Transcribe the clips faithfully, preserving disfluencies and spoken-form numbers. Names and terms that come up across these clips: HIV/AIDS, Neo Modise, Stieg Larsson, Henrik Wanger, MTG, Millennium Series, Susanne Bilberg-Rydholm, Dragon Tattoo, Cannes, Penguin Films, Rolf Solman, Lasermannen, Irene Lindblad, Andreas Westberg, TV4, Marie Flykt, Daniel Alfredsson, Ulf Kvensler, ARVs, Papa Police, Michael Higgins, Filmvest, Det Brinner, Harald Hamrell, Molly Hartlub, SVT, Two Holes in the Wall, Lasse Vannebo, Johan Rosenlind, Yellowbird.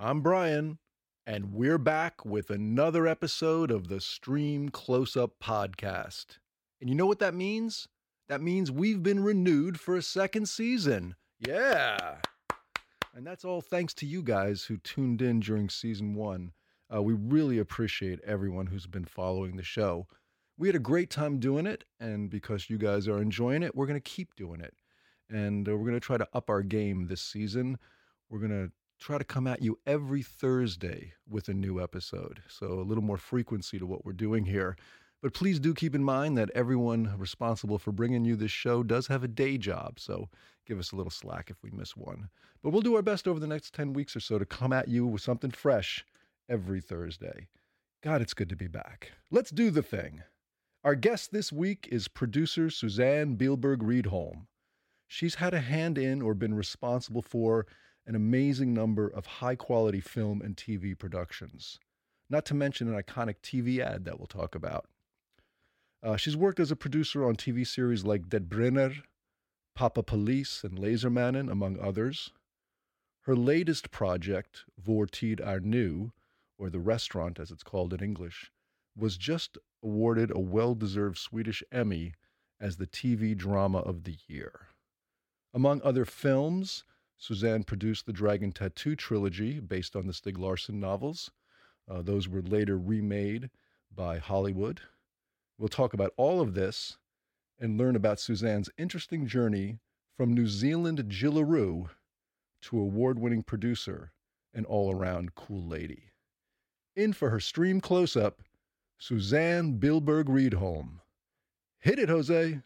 I'm Brian, and we're back with another episode of the Stream Close-Up Podcast. And you know what that means? That means we've been renewed for a second season. Yeah! And that's all thanks to you guys who tuned in during season one. Uh, we really appreciate everyone who's been following the show. We had a great time doing it, and because you guys are enjoying it, we're going to keep doing it. And uh, we're going to try to up our game this season. We're going to try to come at you every Thursday with a new episode, so a little more frequency to what we're doing here. But please do keep in mind that everyone responsible for bringing you this show does have a day job, so give us a little slack if we miss one. But we'll do our best over the next ten weeks or so to come at you with something fresh every Thursday. God, it's good to be back. Let's do the thing. Our guest this week is producer Susanne Bilberg-Rydholm. She's had a hand in or been responsible for an amazing number of high-quality film and T V productions, not to mention an iconic T V ad that we'll talk about. Uh, she's worked as a producer on T V series like Det Brinner, Papa Police, and Lasermannen, among others. Her latest project, Vår Tid Är Nu, or The Restaurant as it's called in English, was just awarded a well-deserved Swedish Emmy as the T V drama of the year. Among other films, Susanne produced the Dragon Tattoo trilogy based on the Stieg Larsson novels. Uh, those were later remade by Hollywood. We'll talk about all of this and learn about Susanne's interesting journey from New Zealand Jillaroo to award-winning producer and all-around cool lady. In for her stream close-up, Susanne Bilberg-Rydholm. Hit it, Jose!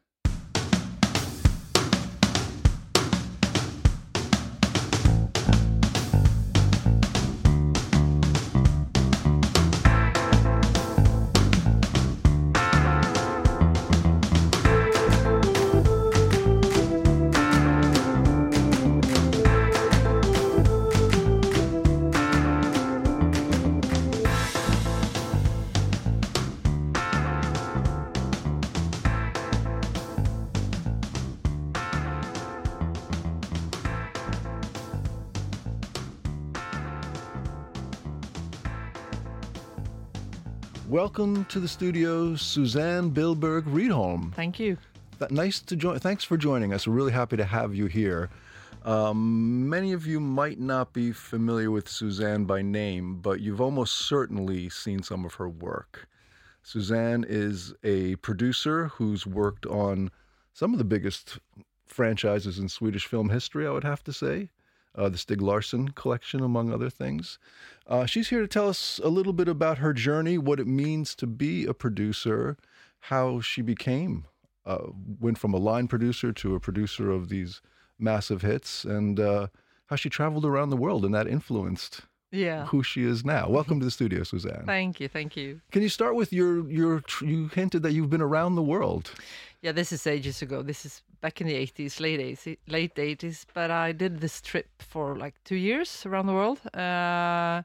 Welcome to the studio, Susanne Bilberg-Rydholm. Thank you. Nice to join. Thanks for joining us. We're really happy to have you here. Um, many of you might not be familiar with Susanne by name, but you've almost certainly seen some of her work. Susanne is a producer who's worked on some of the biggest franchises in Swedish film history, I would have to say. Uh, the Stieg Larsson collection, among other things. Uh, she's here to tell us a little bit about her journey, what it means to be a producer, how she became, uh, went from a line producer to a producer of these massive hits, and uh, how she traveled around the world, and that influenced yeah. who she is now. Welcome to the studio, Susanne. Thank you, thank you. Can you start with your, your, you hinted that you've been around the world. Yeah, this is ages ago. This is back in the eighties, late eighties, late eighties. But I did this trip for like two years around the world. Uh,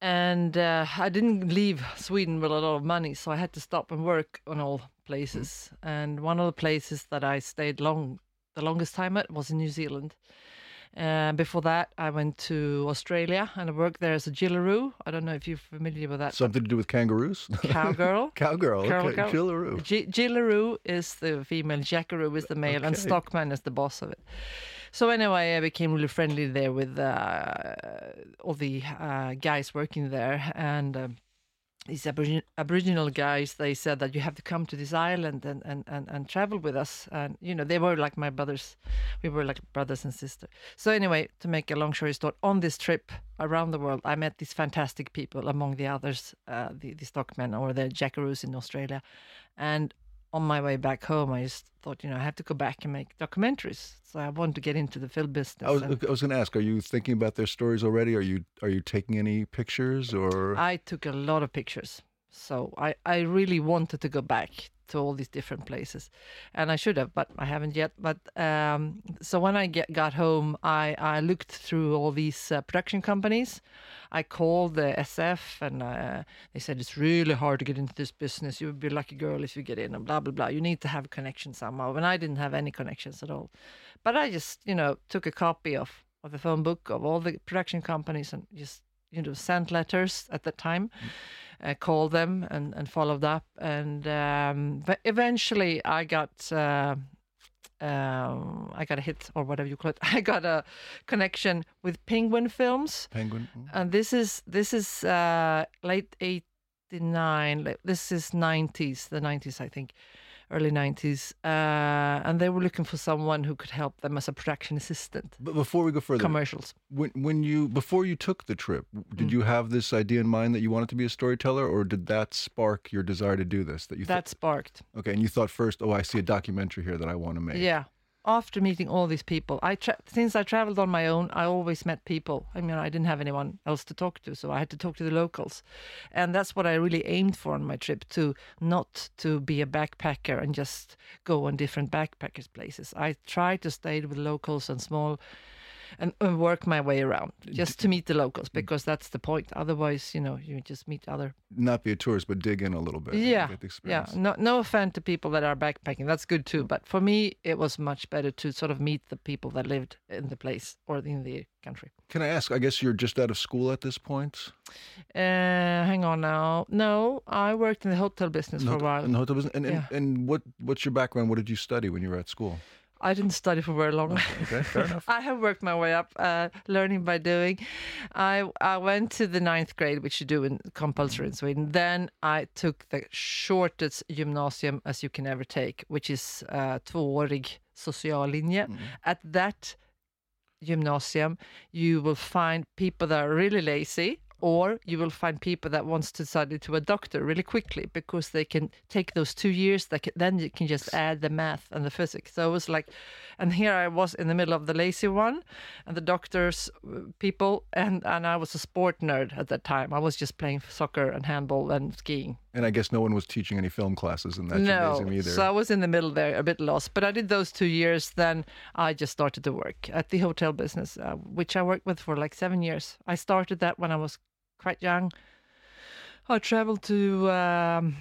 and uh, I didn't leave Sweden with a lot of money, so I had to stop and work on all places. Mm. And one of the places that I stayed long, the longest time at was in New Zealand. Uh, before that, I went to Australia and I worked there as a gillaroo. I don't know if you're familiar with that. Something to do with kangaroos? Cowgirl. Cowgirl, okay. Girl. Gillaroo. G- gillaroo is the female, jackaroo is the male, okay. And stockman is the boss of it. So anyway, I became really friendly there with uh, all the uh, guys working there, and um, these Aborig- Aboriginal guys, they said that you have to come to this island and, and, and, and travel with us. And, you know, they were like my brothers. We were like brothers and sisters. So anyway, to make a long story short, on this trip around the world, I met these fantastic people, among the others, uh, the, the stockmen or the jackaroos in Australia. And on my way back home, I just thought, you know, I have to go back and make documentaries. So I want to get into the film business. I was, and... I was going to ask, are you thinking about their stories already? Are you are you taking any pictures? Or I took a lot of pictures. So I, I really wanted to go back to all these different places. And I should have, but I haven't yet. But um, so when I get, got home, I, I looked through all these uh, production companies. I called the S F and uh, they said, it's really hard to get into this business. You would be a lucky girl if you get in and blah, blah, blah. You need to have connections somehow. And I didn't have any connections at all. But I just, you know, took a copy of, of the phone book of all the production companies and just, you know, sent letters at the time. Mm. Uh, called them and, and followed up, and um, but eventually I got uh, um, I got a hit, or whatever you call it. I got a connection with Penguin Films. Penguin, and this is this is uh, late eighty-nine. This is nineties, the nineties, I think, early nineties, uh, and they were looking for someone who could help them as a production assistant. But before we go further, commercials. When when you before you took the trip, did mm. you have this idea in mind that you wanted to be a storyteller, or did that spark your desire to do this? That you that th- sparked. Okay, and you thought first, oh, I see a documentary here that I want to make. Yeah. After meeting all these people, I tra- since I traveled on my own, I always met people. I mean, I didn't have anyone else to talk to, so I had to talk to the locals. And that's what I really aimed for on my trip, to not to be a backpacker and just go on different backpackers' places. I tried to stay with locals and small and, and work my way around, just to meet the locals, because that's the point. Otherwise, you know, you just meet other... Not be a tourist, but dig in a little bit. Yeah, yeah. No, no offense to people that are backpacking. That's good too. But for me, it was much better to sort of meet the people that lived in the place or in the country. Can I ask, I guess you're just out of school at this point? Uh, hang on now. No, I worked in the hotel business the for hotel, a while. In the hotel business? And, and, yeah. and what, what's your background? What did you study when you were at school? I didn't study for very long. Okay, fair enough. I have worked my way up, uh, learning by doing. I I went to the ninth grade, which you do in compulsory in Sweden. Then I took the shortest gymnasium as you can ever take, which is uh, tvåårig social linje. Mm. At that gymnasium, you will find people that are really lazy, or you will find people that wants to study to a doctor really quickly because they can take those two years. That can, then you can just add the math and the physics. So it was like, and here I was in the middle of the lazy one and the doctors people, and, and I was a sport nerd at that time. I was just playing soccer and handball and skiing. And I guess no one was teaching any film classes in that gymnasium either. No, so I was in the middle there, a bit lost. But I did those two years, then I just started to work at the hotel business, uh, which I worked with for like seven years. I started that when I was quite young. I traveled to um,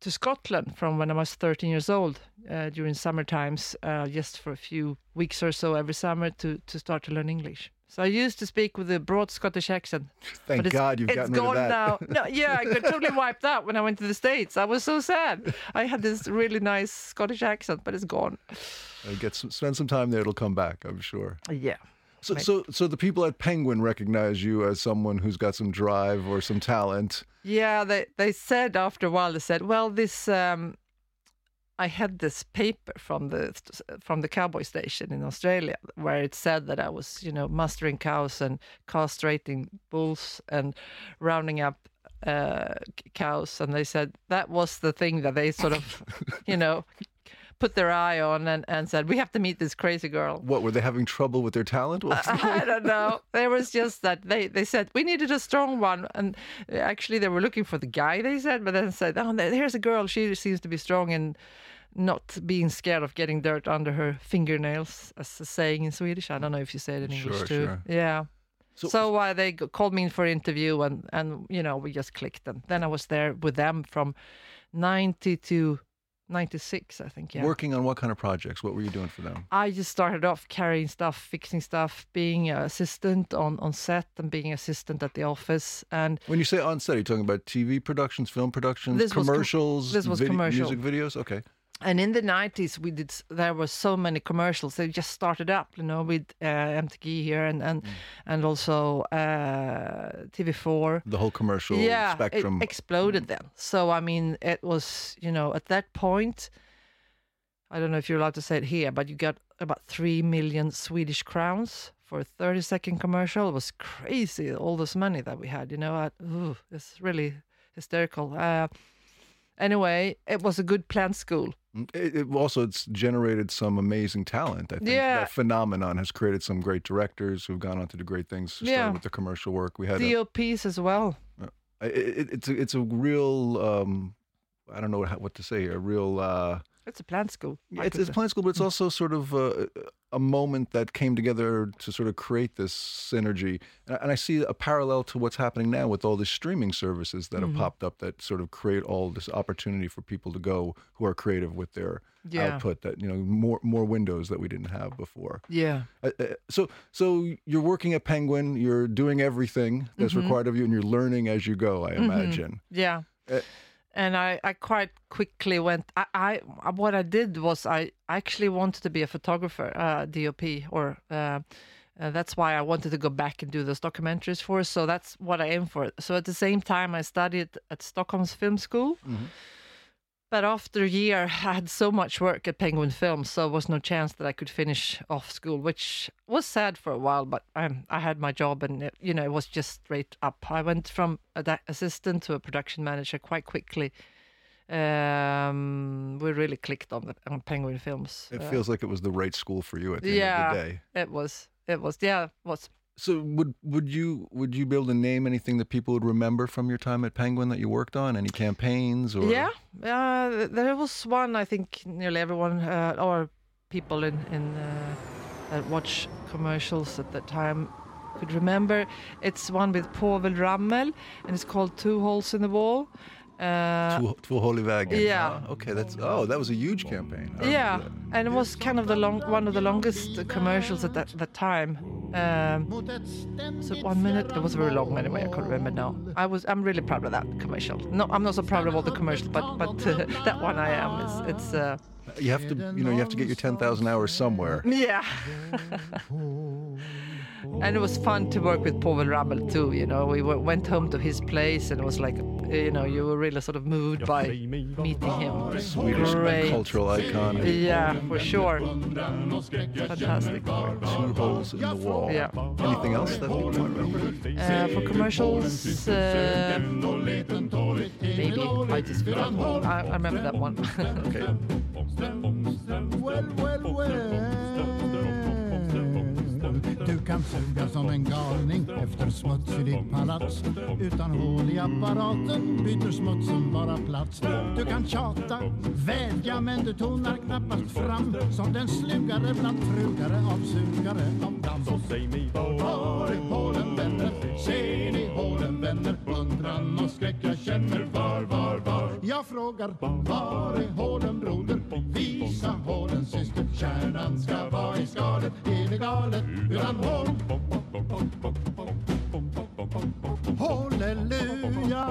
to Scotland from when I was thirteen years old uh, during summer times, uh, just for a few weeks or so every summer to, to start to learn English. So I used to speak with a broad Scottish accent. Thank but God you've gotten rid of that. It's gone now. No, yeah, I got totally wiped out when I went to the States. I was so sad. I had this really nice Scottish accent, but it's gone. I get some, spend some time there. It'll come back, I'm sure. Yeah. So, maybe. so, so the people at Penguin recognize you as someone who's got some drive or some talent. Yeah, they they said after a while. They said, well, this. Um, I had this paper from the from the cowboy station in Australia where it said that I was, you know, mustering cows and castrating bulls and rounding up uh, cows, and they said that was the thing that they sort of, you know, put their eye on and, and said, we have to meet this crazy girl. What, were they having trouble with their talent? What's uh, I don't know. There was just that they, they said, we needed a strong one. And actually they were looking for the guy, they said, but then said, oh, here's a girl. She seems to be strong and not being scared of getting dirt under her fingernails, as a saying in Swedish. I don't know if you say it in English sure, too. Sure. Yeah. So, so uh, they called me in for an interview and, and, you know, we just clicked. And then I was there with them from ninety to ninety-six, I think, yeah. Working on what kind of projects? What were you doing for them? I just started off carrying stuff, fixing stuff, being an assistant on, on set and being assistant at the office. And when you say on set, are you talking about T V productions, film productions, this commercials, was com- this was vid- commercial. music videos? Okay. And in the nineties, we did. There were so many commercials. They just started up, you know, with uh, M T G here and and, mm. and also uh, T V four. The whole commercial yeah, spectrum it exploded mm. then. So I mean, it was, you know, at that point, I don't know if you're allowed to say it here, but you got about three million Swedish crowns for a thirty-second commercial. It was crazy. All this money that we had, you know, I, ooh, it's really hysterical. Uh, Anyway, it was a good planned school. It, it also, it's generated some amazing talent. I think yeah. that phenomenon has created some great directors who've gone on to do great things, starting yeah. with the commercial work. We had D O Ps a, as well. It, it, it's, a, it's a real, um, I don't know what, what to say, a real... Uh, it's a planned school. It's, it's a planned school, but it's also sort of a, a moment that came together to sort of create this synergy. And I, and I see a parallel to what's happening now with all the streaming services that mm-hmm. have popped up that sort of create all this opportunity for people to go who are creative with their yeah. output, that, you know, more more windows that we didn't have before. Yeah. Uh, so so you're working at Penguin, you're doing everything that's mm-hmm. required of you, and you're learning as you go, I mm-hmm. imagine. Yeah. Uh, And I, I quite quickly went, I, I what I did was I actually wanted to be a photographer, uh, D O P, or uh, uh, that's why I wanted to go back and do those documentaries for. So that's what I aimed for. So at the same time, I studied at Stockholm's film school. Mm-hmm. But after a year, I had so much work at Penguin Films, so there was no chance that I could finish off school, which was sad for a while, but um, I had my job and, it, you know, it was just straight up. I went from an assistant to a production manager quite quickly. Um, we really clicked on, the, on Penguin Films. It uh, feels like it was the right school for you at the yeah, end of the day. Yeah, it was. It was. Yeah, it was. So would would you would you be able to name anything that people would remember from your time at Penguin that you worked on? Any campaigns or? Yeah, uh, there was one. I think nearly everyone uh, or people in in uh, that watch commercials at that time could remember. It's one with Povel Ramel, and it's called Two Holes in the Wall. Uh, two, two holy wagon. Yeah. Oh, okay, that's oh, that was a huge campaign. Yeah, that. and it was kind of the long one of the longest commercials at that, that time. Um, so one minute it was very long anyway. I can't remember now. I was I'm really proud of that commercial. No, I'm not so proud of all the commercials, but but uh, that one I am. It's it's. Uh, you have to you know you have to get your ten thousand hours somewhere. Yeah. And it was fun to work with Povel Ramel too, you know. We went home to his place and it was like, you know, you were really sort of moved by meeting him. The Swedish Great. cultural icon. Yeah, for sure. Fantastic. Two holes in the wall. Yeah. Anything else that you remember? Uh, for commercials, uh, maybe I just I, I remember that one. Okay. Well, well, well. Du kan suga som en galning efter smuts I ditt palats. Utan hål I apparaten byter smutsen bara plats. Du kan tjata, vädja, men du tonar knappast fram som den slugare bland frugare av sugare av damm. Så säg mig, var är hålen vänner? Ser ni hålen vänner? Undran och skräck jag känner, var, var, var? Jag frågar, var är hålen broder? Visa hålen syster, kärnan ska vara I skalet, är det galet? Utan hål, halleluja.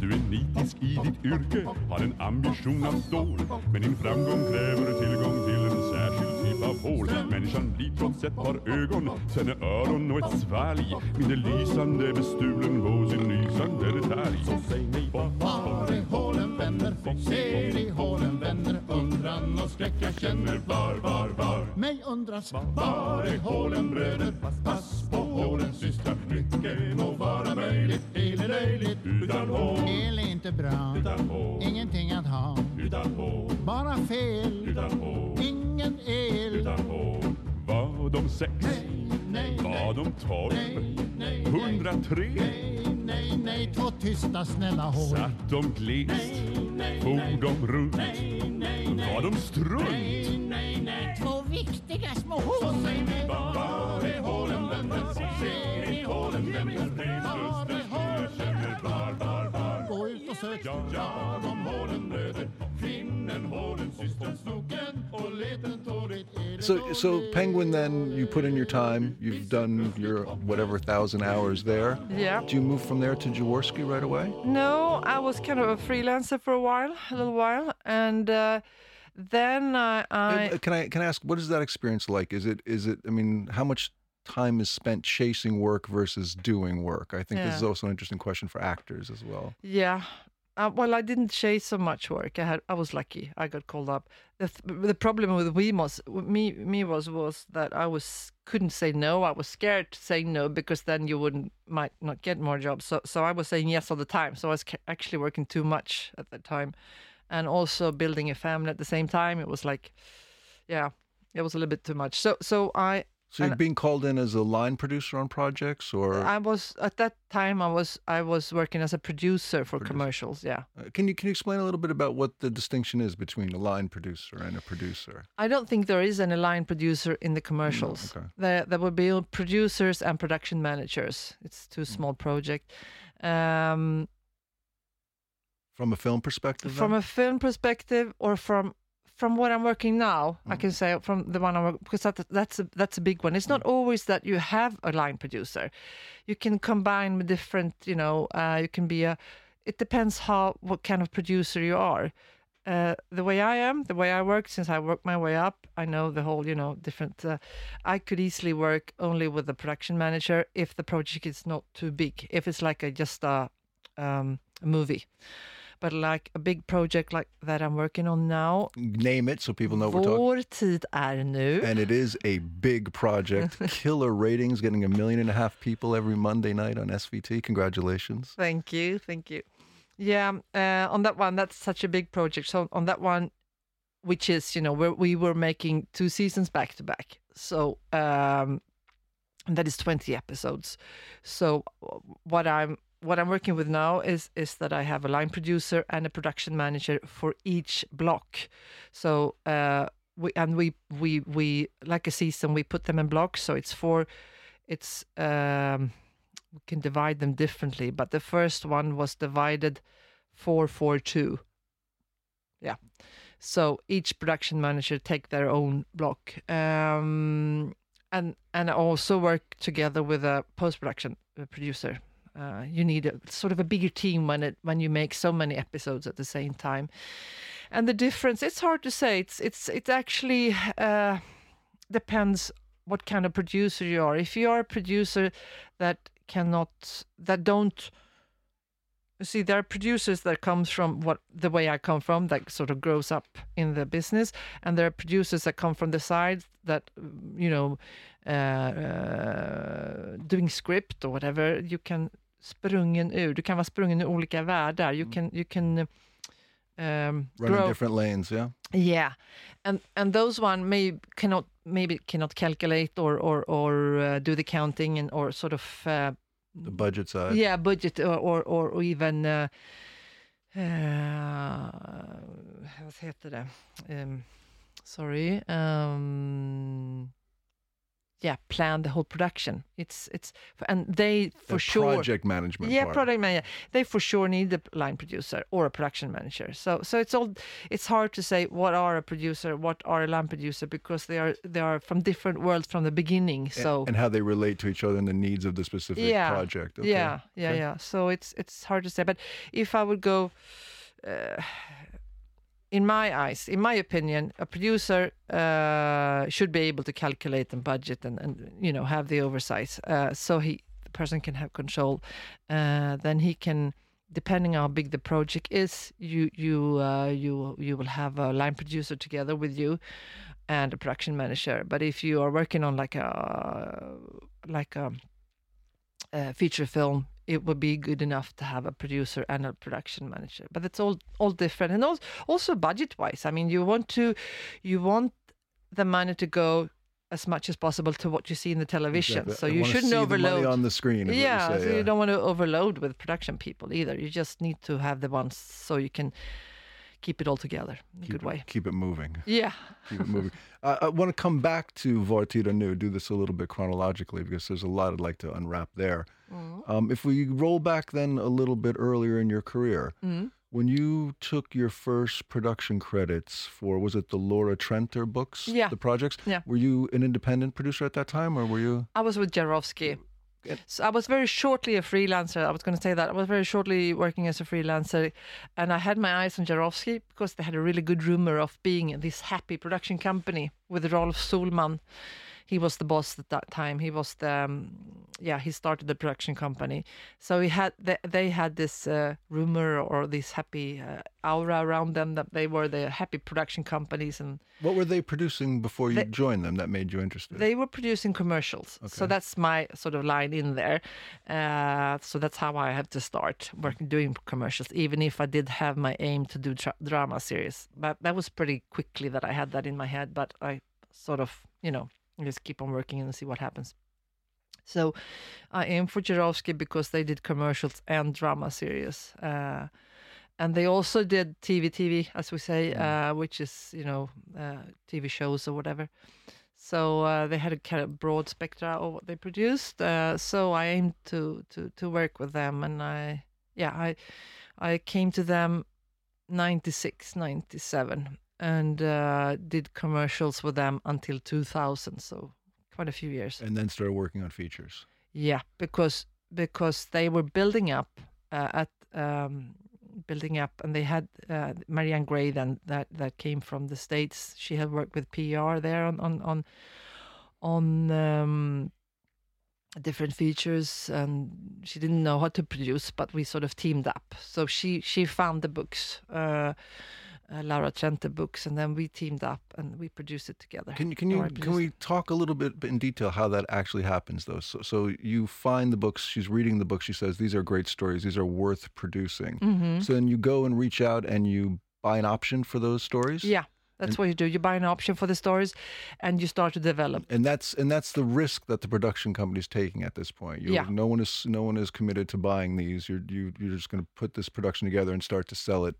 Du är nitisk I ditt yrke, har en ambition att stå. Men din framgång kräver tillgång till en särskild typ av hål. Människan blir trots ett par ögon, sen är öron och ett svalg. Min det lysande bestulen på sin nysande detalj. Så säg mig, var är hålen vänner? Ser ni hålen vänner? Undran och skräck jag känner, var, var, var? Mig undras, var är hålen bröder? Pass på hålen systrar, mycket må vara möjligt. Eller löjligt, utan hål. Eller inte bra, utan hål. Ingenting att ha, utan hål. Bara fel, utan hål. Ingen el, utan hål. Var de sex? Nej, nej, var de tolv? Nej, nej, hundratre? Nej, nej, nej, två tysta snälla hål. Satt de glest? Fog de runt? Nej, nej, nej. Var de strunt? Nej, nej, nej, två viktiga små hål. Så säg mig, var är hålen vänner? Ser ni hålen vänner? Var är hålen vänner? Gå ut och sökt. Ja, ja, de hålen blöder. Finnen, hålen, systern, snoken och leten tåligt. So, so Penguin, then you put in your time. You've done your whatever thousand hours there. Yeah. Do you move from there to Jaworski right away? No, I was kind of a freelancer for a while, a little while, and uh, then I, I. Can I can I ask, what is that experience like? Is it is it? I mean, how much time is spent chasing work versus doing work? I think yeah. this is also an interesting question for actors as well. Yeah. Uh, well, I didn't chase so much work. I had, I was lucky. I got called up. The, th- the problem with we was, me, me was, was that I was couldn't say no. I was scared to say no because then you wouldn't might not get more jobs. So, so I was saying yes all the time. So I was ca- actually working too much at that time, and also building a family at the same time. It was like, yeah, it was a little bit too much. So, so I. So you're being called in as a line producer on projects, or I was at that time. I was I was working as a producer for producer. commercials. Yeah. Uh, can you can you explain a little bit about what the distinction is between a line producer and a producer? I don't think there is any line producer in the commercials. No, okay. There there would be producers and production managers. It's too small project. Um, from a film perspective. From then? a film perspective, or from. From what I'm working now, mm. I can say from the one I work, because that, that's a, that's a big one. It's not mm. always that you have a line producer. You can combine with different, you know, uh, you can be a, it depends how, what kind of producer you are. Uh, the way I am, the way I work, since I work my way up, I know the whole, you know, different, uh, I could easily work only with the production manager if the project is not too big, if it's like a, just a, um, a movie. But like a big project like that I'm working on now. Name it so people know what we're talking. Vår Tid Är Nu. And it is a big project. Killer ratings, getting a million and a half people every Monday night on S V T. Congratulations. Thank you. Thank you. Yeah, uh, on that one, that's such a big project. So on that one, which is, you know, where we were making two seasons back to back. So um, that is twenty episodes. So what I'm... What I'm working with now is is that I have a line producer and a production manager for each block. So uh, we and we we we like a season we put them in blocks. So it's four. It's um, we can divide them differently. But the first one was divided four four two. Yeah. So each production manager take their own block. Um, and and I also work together with a post production producer. Uh, you need a, sort of a bigger team when it when you make so many episodes at the same time, and the difference it's hard to say. It's it's it actually uh, depends what kind of producer you are. If you are a producer that cannot that don't see, there are producers that comes from what the way I come from that sort of grows up in the business, and there are producers that come from the side that you know uh, uh, doing script or whatever. You can sprungen ur. Du kan vara sprungen ur olika världar. You can you can um, run grow. in different lanes. Yeah. Yeah, and and those one may cannot maybe cannot calculate or or or uh, do the counting and or sort of. Uh, The budget side, yeah, budget or or or even uh, uh, vad heter det? Um, sorry, um, yeah, plan the whole production. It's it's and they for the sure project management. Yeah, part. project manager. They for sure need a line producer or a production manager. So so it's all it's hard to say what are a producer, what are a line producer because they are they are from different worlds from the beginning. So and, and how they relate to each other and the needs of the specific yeah, project. Okay. Yeah, yeah, okay. yeah. So it's it's hard to say. But if I would go, uh, in my eyes, in my opinion, a producer uh, should be able to calculate and budget and, and you know, have the oversight. Uh, so he, the person can have control. Uh, then he can, depending on how big the project is, you you uh, you you will have a line producer together with you and a production manager. But if you are working on like a like a, a feature film, it would be good enough to have a producer and a production manager, but it's all all different, and also, also budget-wise. I mean, you want to, you want the money to go as much as possible to what you see in the television. Exactly. So I you shouldn't see overload the money on the screen. Is yeah, what you say, so yeah. You don't want to overload with production people either. You just need to have the ones so you can keep it all together in a good it, way. Keep it moving. Yeah. Keep it moving. uh, I want to come back to Vår Tid Är Nu, do this a little bit chronologically, because there's a lot I'd like to unwrap there. Mm. Um, if we roll back then a little bit earlier in your career, mm. when you took your first production credits for, was it the Laura Trenter books, yeah. the projects? Yeah. Were you an independent producer at that time, or were you? I was with Jarowski. So I was very shortly a freelancer. I was going to say that. I was very shortly working as a freelancer, and I had my eyes on Jarowski because they had a really good rumor of being this happy production company with Rolf Solman. He was the boss at that time. He was the, um, yeah, he started the production company. So he had, they, they had this uh, rumor or this happy uh, aura around them that they were the happy production companies. And what were they producing before you they, joined them that made you interested? They were producing commercials. Okay. So that's my sort of line in there. Uh, so that's how I had to start working, doing commercials, even if I did have my aim to do tra- drama series. But that was pretty quickly that I had that in my head, but I sort of, you know, just keep on working and see what happens. So I aimed for Jarowski because they did commercials and drama series. Uh, and they also did T V T V, as we say, uh, which is, you know, uh, T V shows or whatever. So uh, they had a kind of broad spectra of what they produced. Uh, so I aimed to, to, to work with them. And I, yeah, I I came to them ninety-six, ninety-seven and uh, did commercials with them until two thousand, so quite a few years. And then started working on features. Yeah, because because they were building up uh, at um, building up, and they had uh, Marianne Gray then that, that came from the States. She had worked with P R there on on on, on um, different features, and she didn't know how to produce, but we sort of teamed up. So she she found the books. Uh, Uh, Laura Trenter books, and then we teamed up and we produced it together. Can you can you can we talk a little bit in detail how that actually happens, though? So, so you find the books, she's reading the books, she says these are great stories, these are worth producing. Mm-hmm. So then you go and reach out and you buy an option for those stories. Yeah, that's and, what you do. You buy an option for the stories, and you start to develop. And that's and that's the risk that the production company is taking at this point. You, yeah. No one is no one is committed to buying these. You're you, you're just going to put this production together and start to sell it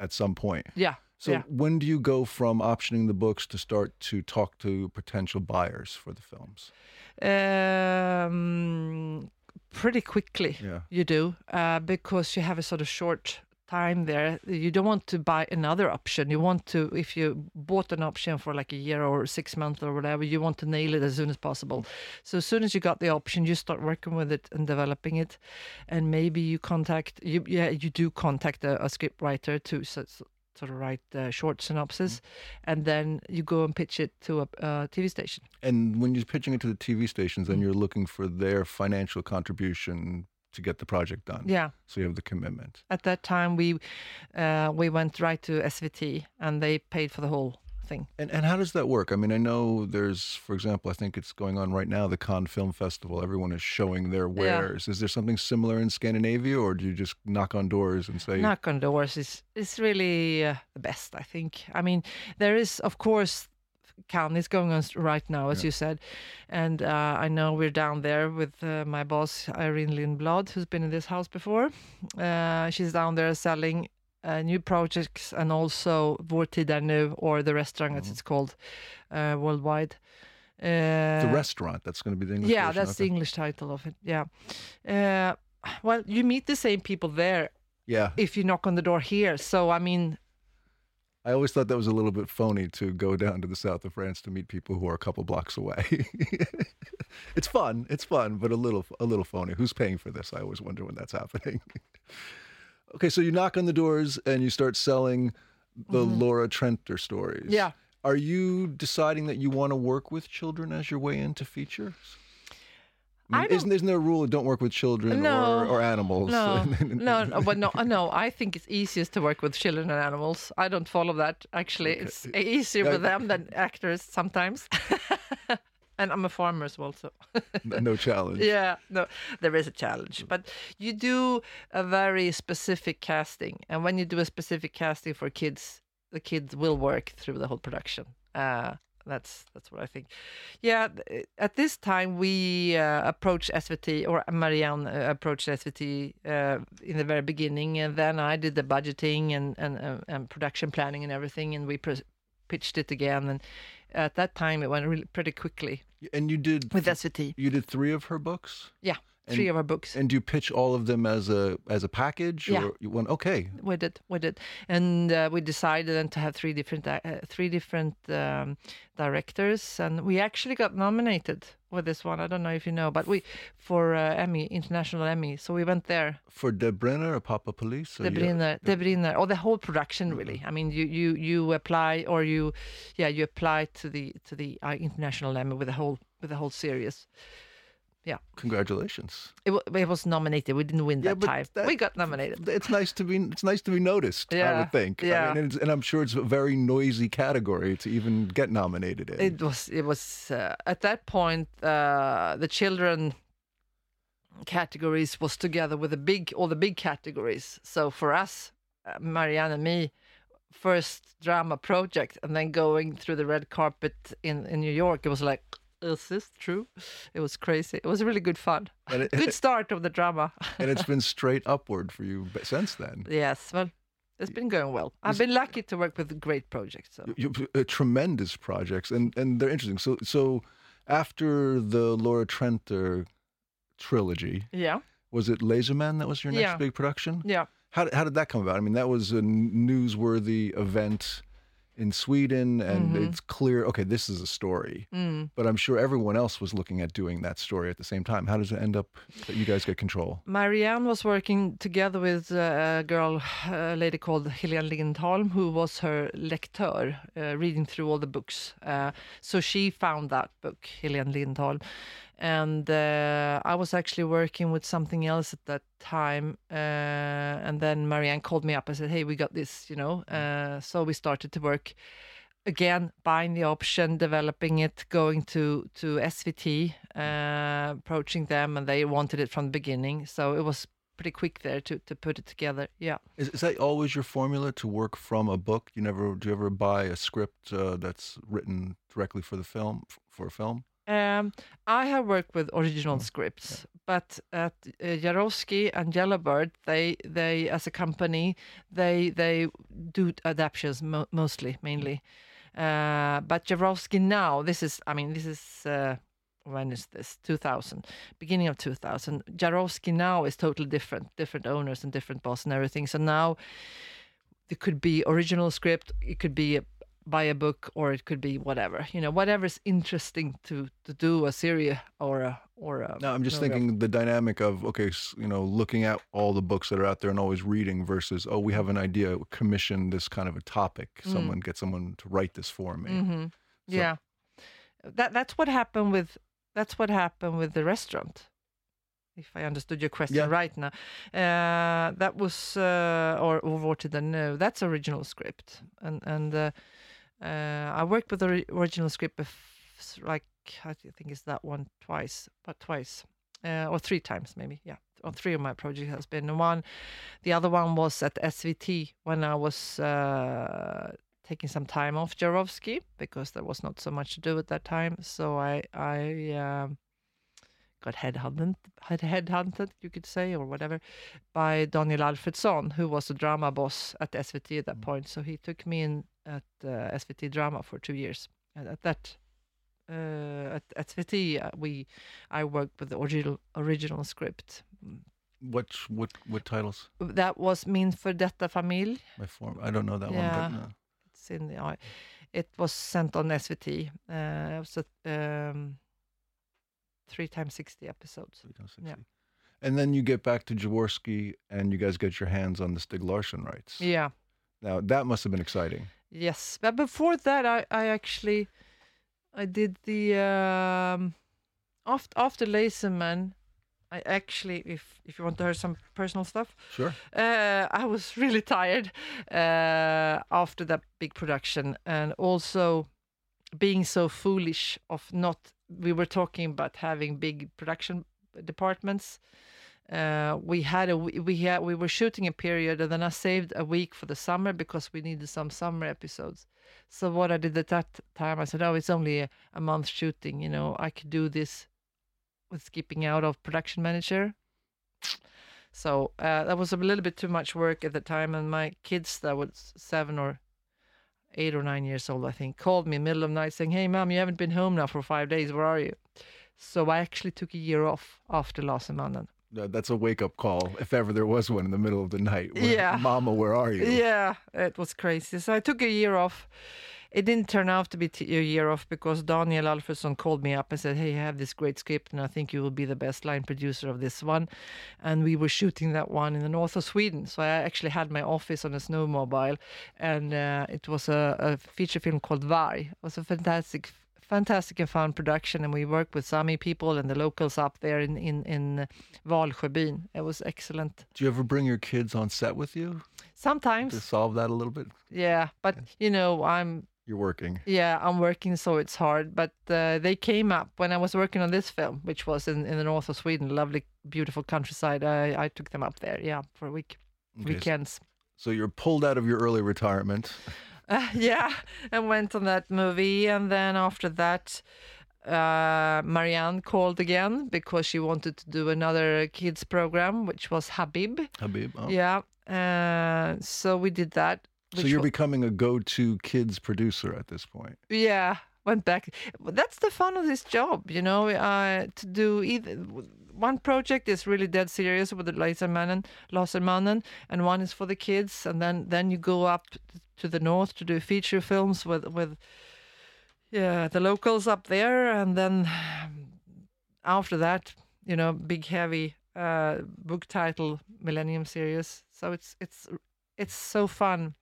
at some point. Yeah. So yeah. When do you go from optioning the books to start to talk to potential buyers for the films? Um, pretty quickly, yeah. you do, uh, because you have a sort of short time there. You don't want to buy another option. You want to, if you bought an option for like a year or six months or whatever, you want to nail it as soon as possible. So as soon as you got the option, you start working with it and developing it, and maybe you contact you yeah you do contact a, a script writer to so, so, sort of write a short synopsis, mm-hmm. and then you go and pitch it to a, a T V station. And when you're pitching it to the T V stations, then mm-hmm. you're looking for their financial contribution to get the project done. Yeah. So you have the commitment. At that time, we uh, we went right to S V T, and they paid for the whole thing. And and how does that work? I mean, I know there's, for example, I think it's going on right now, the Cannes Film Festival. Everyone is showing their wares. Yeah. Is there something similar in Scandinavia, or do you just knock on doors and say? Knock on doors is, is really uh, the best, I think. I mean, there is, of course, Cannes is going on right now, as yeah. you said, and uh, I know we're down there with uh, my boss Irene Lindblad, who's been in this house before. Uh, she's down there selling uh, new projects and also Vår Tid Är Nu, or the restaurant mm-hmm. as it's called uh, worldwide. Uh, the restaurant, that's going to be the English. Yeah, version, that's the English title of it. Yeah. Uh, well, you meet the same people there. Yeah. If you knock on the door here, so I mean. I always thought that was a little bit phony to go down to the south of France to meet people who are a couple blocks away. It's fun, it's fun, but a little a little phony. Who's paying for this? I always wonder when that's happening. Okay, so you knock on the doors and you start selling the mm-hmm. Laura Trenter stories. Yeah. Are you deciding that you want to work with children as your way into features? I mean, I isn't, isn't there a rule that don't work with children no, or, or animals? No, no, no, but no, no. I think it's easiest to work with children and animals. I don't follow that, actually. Okay. It's easier with them than actors sometimes. And I'm a farmer as well, so. No challenge. Yeah, no, there is a challenge. But you do a very specific casting. And when you do a specific casting for kids, the kids will work through the whole production. Uh That's that's what I think. Yeah, at this time we uh, approached S V T, or Marianne uh, approached S V T uh, in the very beginning, and then I did the budgeting and and, uh, and production planning and everything, and we pre- pitched it again. And at that time, it went really pretty quickly. And you did with S V T. You did three of her books. Yeah, and, three of our books. And do you pitch all of them as a as a package? Yeah. Or you went, okay. We did, we did, and uh, we decided then to have three different uh, three different um, directors, and we actually got nominated with this one. I don't know if you know, but we for uh, Emmy, International Emmy. So we went there for Det Brinner or Papa Police. Or Det Brinner, yeah. Det Brinner, or the whole production really. Mm-hmm. I mean, you you you apply or you yeah you apply to the to the uh, International Emmy with the whole with the whole series. Yeah. Congratulations. It, w- it was nominated. We didn't win that yeah, but time. That, we got nominated. It's nice to be it's nice to be noticed, yeah, I would think. Yeah. I mean, and, and I'm sure it's a very noisy category to even get nominated in. It was it was uh, at that point uh, the children categories was together with the big all the big categories. So for us, uh, Marianne and me, first drama project and then going through the red carpet in, in New York, it was like, is this true? It was crazy. It was really good fun. It, good start of the drama. And it's been straight upward for you since then. Yes, well, it's been going well. I've been lucky to work with great projects. So. You, uh, tremendous projects, and, and they're interesting. So so after the Laura Trenter trilogy, yeah, was it Laserman that was your next yeah. big production? Yeah. How how did that come about? I mean, that was a newsworthy event in Sweden, and mm-hmm. it's clear, okay, this is a story. Mm. But I'm sure everyone else was looking at doing that story at the same time. How does it end up that you guys get control? Marianne was working together with a girl, a lady called Helene Lindholm, who was her lectör, uh, reading through all the books. Uh, so she found that book, Helene Lindholm. And uh, I was actually working with something else at that time. Uh, and then Marianne called me up and said, hey, we got this, you know. Uh, so we started to work again, buying the option, developing it, going to, to S V T, uh, approaching them, and they wanted it from the beginning. So it was pretty quick there to, to put it together, yeah. Is, is that always your formula to work from a book? You never do you ever buy a script uh, that's written directly for the film, for a film? Um, I have worked with original scripts, yeah. but at uh, Jarowski and Yellowbird, they they as a company they they do adaptations mo- mostly mainly. Uh, but Jarowski now, this is I mean this is uh, when is this two thousand, beginning of two thousand. Jarowski now is totally different, different owners and different boss and everything. So now it could be original script, it could be a buy a book, or it could be whatever, you know, whatever's interesting to to do a series or a or a no I'm just no thinking real. The dynamic of, okay, you know, looking at all the books that are out there and always reading versus, oh, we have an idea, commission this kind of a topic, someone mm. get someone to write this for me. Mm-hmm. So, yeah, that that's what happened with that's what happened with the restaurant, if I understood your question yeah. right now. Uh, that was uh, or or Vår Tid Är Nu, that's original script, and and uh, Uh, I worked with the original script, bef- like I think it's that one twice, but twice uh, or three times maybe, yeah. Or three of my projects has been one. The other one was at S V T when I was uh, taking some time off Jarowski because there was not so much to do at that time. So I I uh, got headhunted, headhunted you could say, or whatever, by Daniel Alfredsson, who was the drama boss at S V T at that point. So he took me in at uh, S V T Drama for two years. And at that, uh, at S V T, uh, we, I worked with the original original script. What what what titles? That was Min för detta familj. My form, I don't know that yeah. one. But no. It's in the eye. It was sent on S V T. Uh, it was a um, three times sixty episodes. Three times sixty. Yeah. And then you get back to Jaworski, and you guys get your hands on the Stieg Larsson rights. Yeah. Now that must have been exciting. Yes, but before that, I, I actually, I did the um, after after Laserman. I actually, if if you want to hear some personal stuff, sure. Uh, I was really tired uh, after that big production, and also being so foolish of not. We were talking about having big production departments, Uh, we had a we had we were shooting a period, and then I saved a week for the summer because we needed some summer episodes. So what I did at that time, I said, "Oh, it's only a, a month shooting. You know, I could do this with skipping out of production manager." So uh, that was a little bit too much work at the time, and my kids, that was seven or eight or nine years old, I think, called me in the middle of the night saying, "Hey, mom, you haven't been home now for five days. Where are you?" So I actually took a year off after Lasermannen. That's a wake-up call, if ever there was one, in the middle of the night. Where, yeah. Mama, where are you? Yeah, it was crazy. So I took a year off. It didn't turn out to be t- a year off because Daniel Alfredsson called me up and said, "Hey, I have this great script, and I think you will be the best line producer of this one." And we were shooting that one in the north of Sweden. So I actually had my office on a snowmobile, and uh, it was a, a feature film called Vai. It was a fantastic fantastic and fun production, and we worked with Sami people and the locals up there in, in, in Valsjöbyn. It was excellent. Do you ever bring your kids on set with you? Sometimes. To solve that a little bit? Yeah, but, you know, I'm... You're working. Yeah, I'm working, so it's hard. But uh, they came up when I was working on this film, which was in, in the north of Sweden, lovely, beautiful countryside. I, I took them up there, yeah, for a week, okay. Weekends. So you're pulled out of your early retirement. Uh, yeah, and went on that movie, and then after that, uh, Marianne called again because she wanted to do another kids program, which was Habib. Habib, oh. Yeah, uh, so we did that. So you're was... becoming a go-to kids producer at this point. Yeah, went back. That's the fun of this job, you know, uh, to do either... One project is really dead serious with the Lasermannen, Lasermannen, and one is for the kids, and then, then you go up to the north to do feature films with with yeah the locals up there, and then after that, you know, big heavy uh, book title Millennium Series. So it's it's it's so fun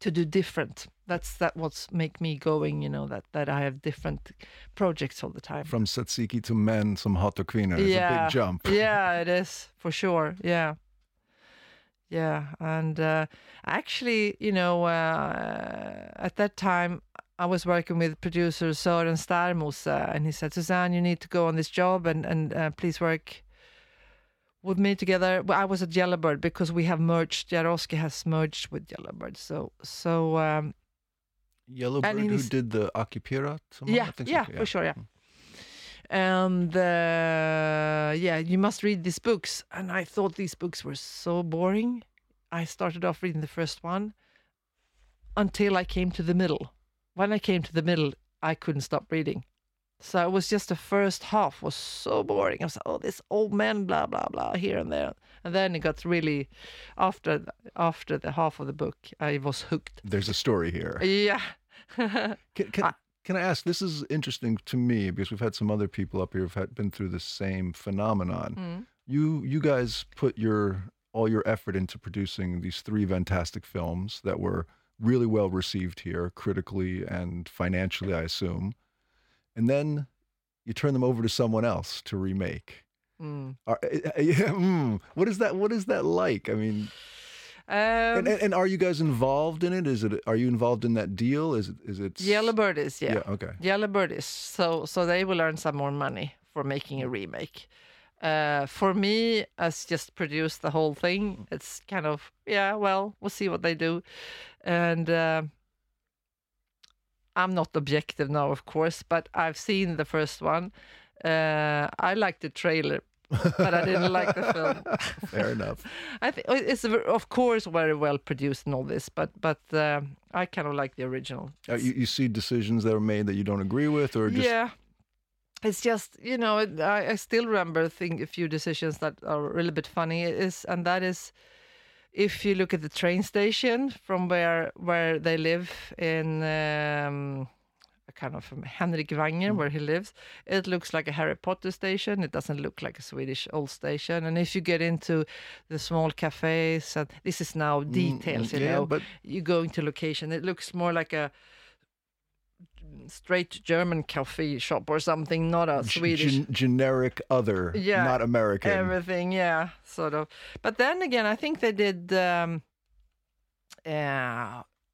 to do different. That's that what's make me going, you know, that, that I have different projects all the time. From Satsiki to Men, some Hot or Kvinna, it's yeah. a big jump. Yeah, it is, for sure, yeah. Yeah, and uh, actually, you know, uh, at that time, I was working with producer Søren Stærmose, and he said, "Susanne, you need to go on this job and, and uh, please work with me together." Well, I was at Yellowbird because we have merged. Jarowski has merged with Yellowbird. So, so um, Yellowbird, who is, did the Akipira? Yeah, I yeah, so, yeah, for sure, yeah. And uh, yeah, you must read these books. And I thought these books were so boring. I started off reading the first one until I came to the middle. When I came to the middle, I couldn't stop reading. So it was just the first half was so boring. I was like, "Oh, this old man, blah, blah, blah, here and there." And then it got really, after after the half of the book, I was hooked. There's a story here. Yeah. can, can, I, can I ask, this is interesting to me, because we've had some other people up here who've had, been through the same phenomenon. Mm-hmm. You you guys put your all your effort into producing these three fantastic films that were really well received here, critically and financially, I assume. And then you turn them over to someone else to remake. Mm. Are, yeah, mm, what is that? What is that like? I mean, um, and, and, and are you guys involved in it? Is it? Are you involved in that deal? Is it? Is it? Yellowbird is, yeah. yeah okay. Yellowbird is. So so they will earn some more money for making a remake. Uh, for me, as just produced the whole thing, it's kind of yeah. Well, we'll see what they do, and. Uh, I'm not objective now, of course, but I've seen the first one. Uh, I liked the trailer, but I didn't like the film. Fair enough. I think it's, of course, very well produced and all this, but but uh, I kind of like the original. Uh, you, you see decisions that are made that you don't agree with, or just... yeah, it's just you know it, I, I still remember think a few decisions that are a little bit funny. It is, and that is. If you look at the train station from where where they live in um, kind of from Henrik Wanger, mm. where he lives, it looks like a Harry Potter station. It doesn't look like a Swedish old station. And if you get into the small cafes, and this is now details, mm, yeah, you know, but... you go into location, it looks more like a straight German coffee shop or something, not a Swedish G- generic other, yeah, not American. Everything, yeah, sort of. But then again, I think they did. Um, uh,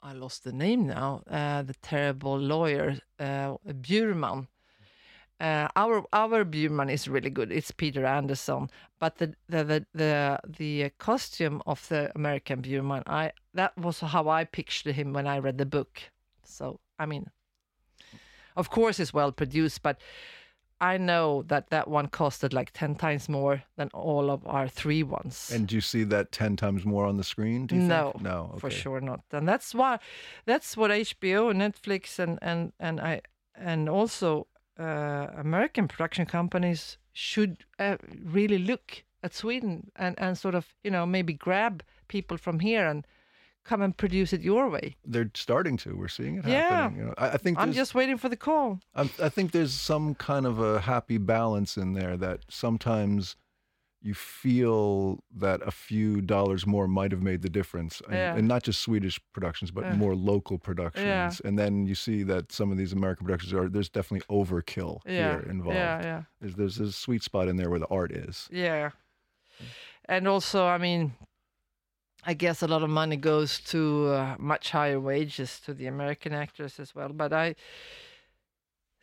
I lost the name now. Uh, the terrible lawyer, uh, Bjurman. Uh, our our Bjurman is really good. It's Peter Anderson, but the the the the, the costume of the American Bjurman, I that was how I pictured him when I read the book. So I mean, of course, it's well produced, but I know that that one costed like ten times more than all of our three ones. And do you see that ten times more on the screen? Do you no, think? no, okay. For sure not. And that's why that's what H B O, Netflix, and and and I and also. Uh, American production companies should uh, really look at Sweden and, and sort of, you know, maybe grab people from here and come and produce it your way. They're starting to. We're seeing it yeah. happening. You know, I, I think I'm just waiting for the call. I'm, I think there's some kind of a happy balance in there that sometimes you feel that a few dollars more might have made the difference. And, yeah. and not just Swedish productions, but yeah. more local productions. Yeah. And then you see that some of these American productions are, there's definitely overkill yeah. here involved. Yeah, yeah. There's, there's a sweet spot in there where the art is. Yeah. And also, I mean, I guess a lot of money goes to uh, much higher wages to the American actors as well. But I...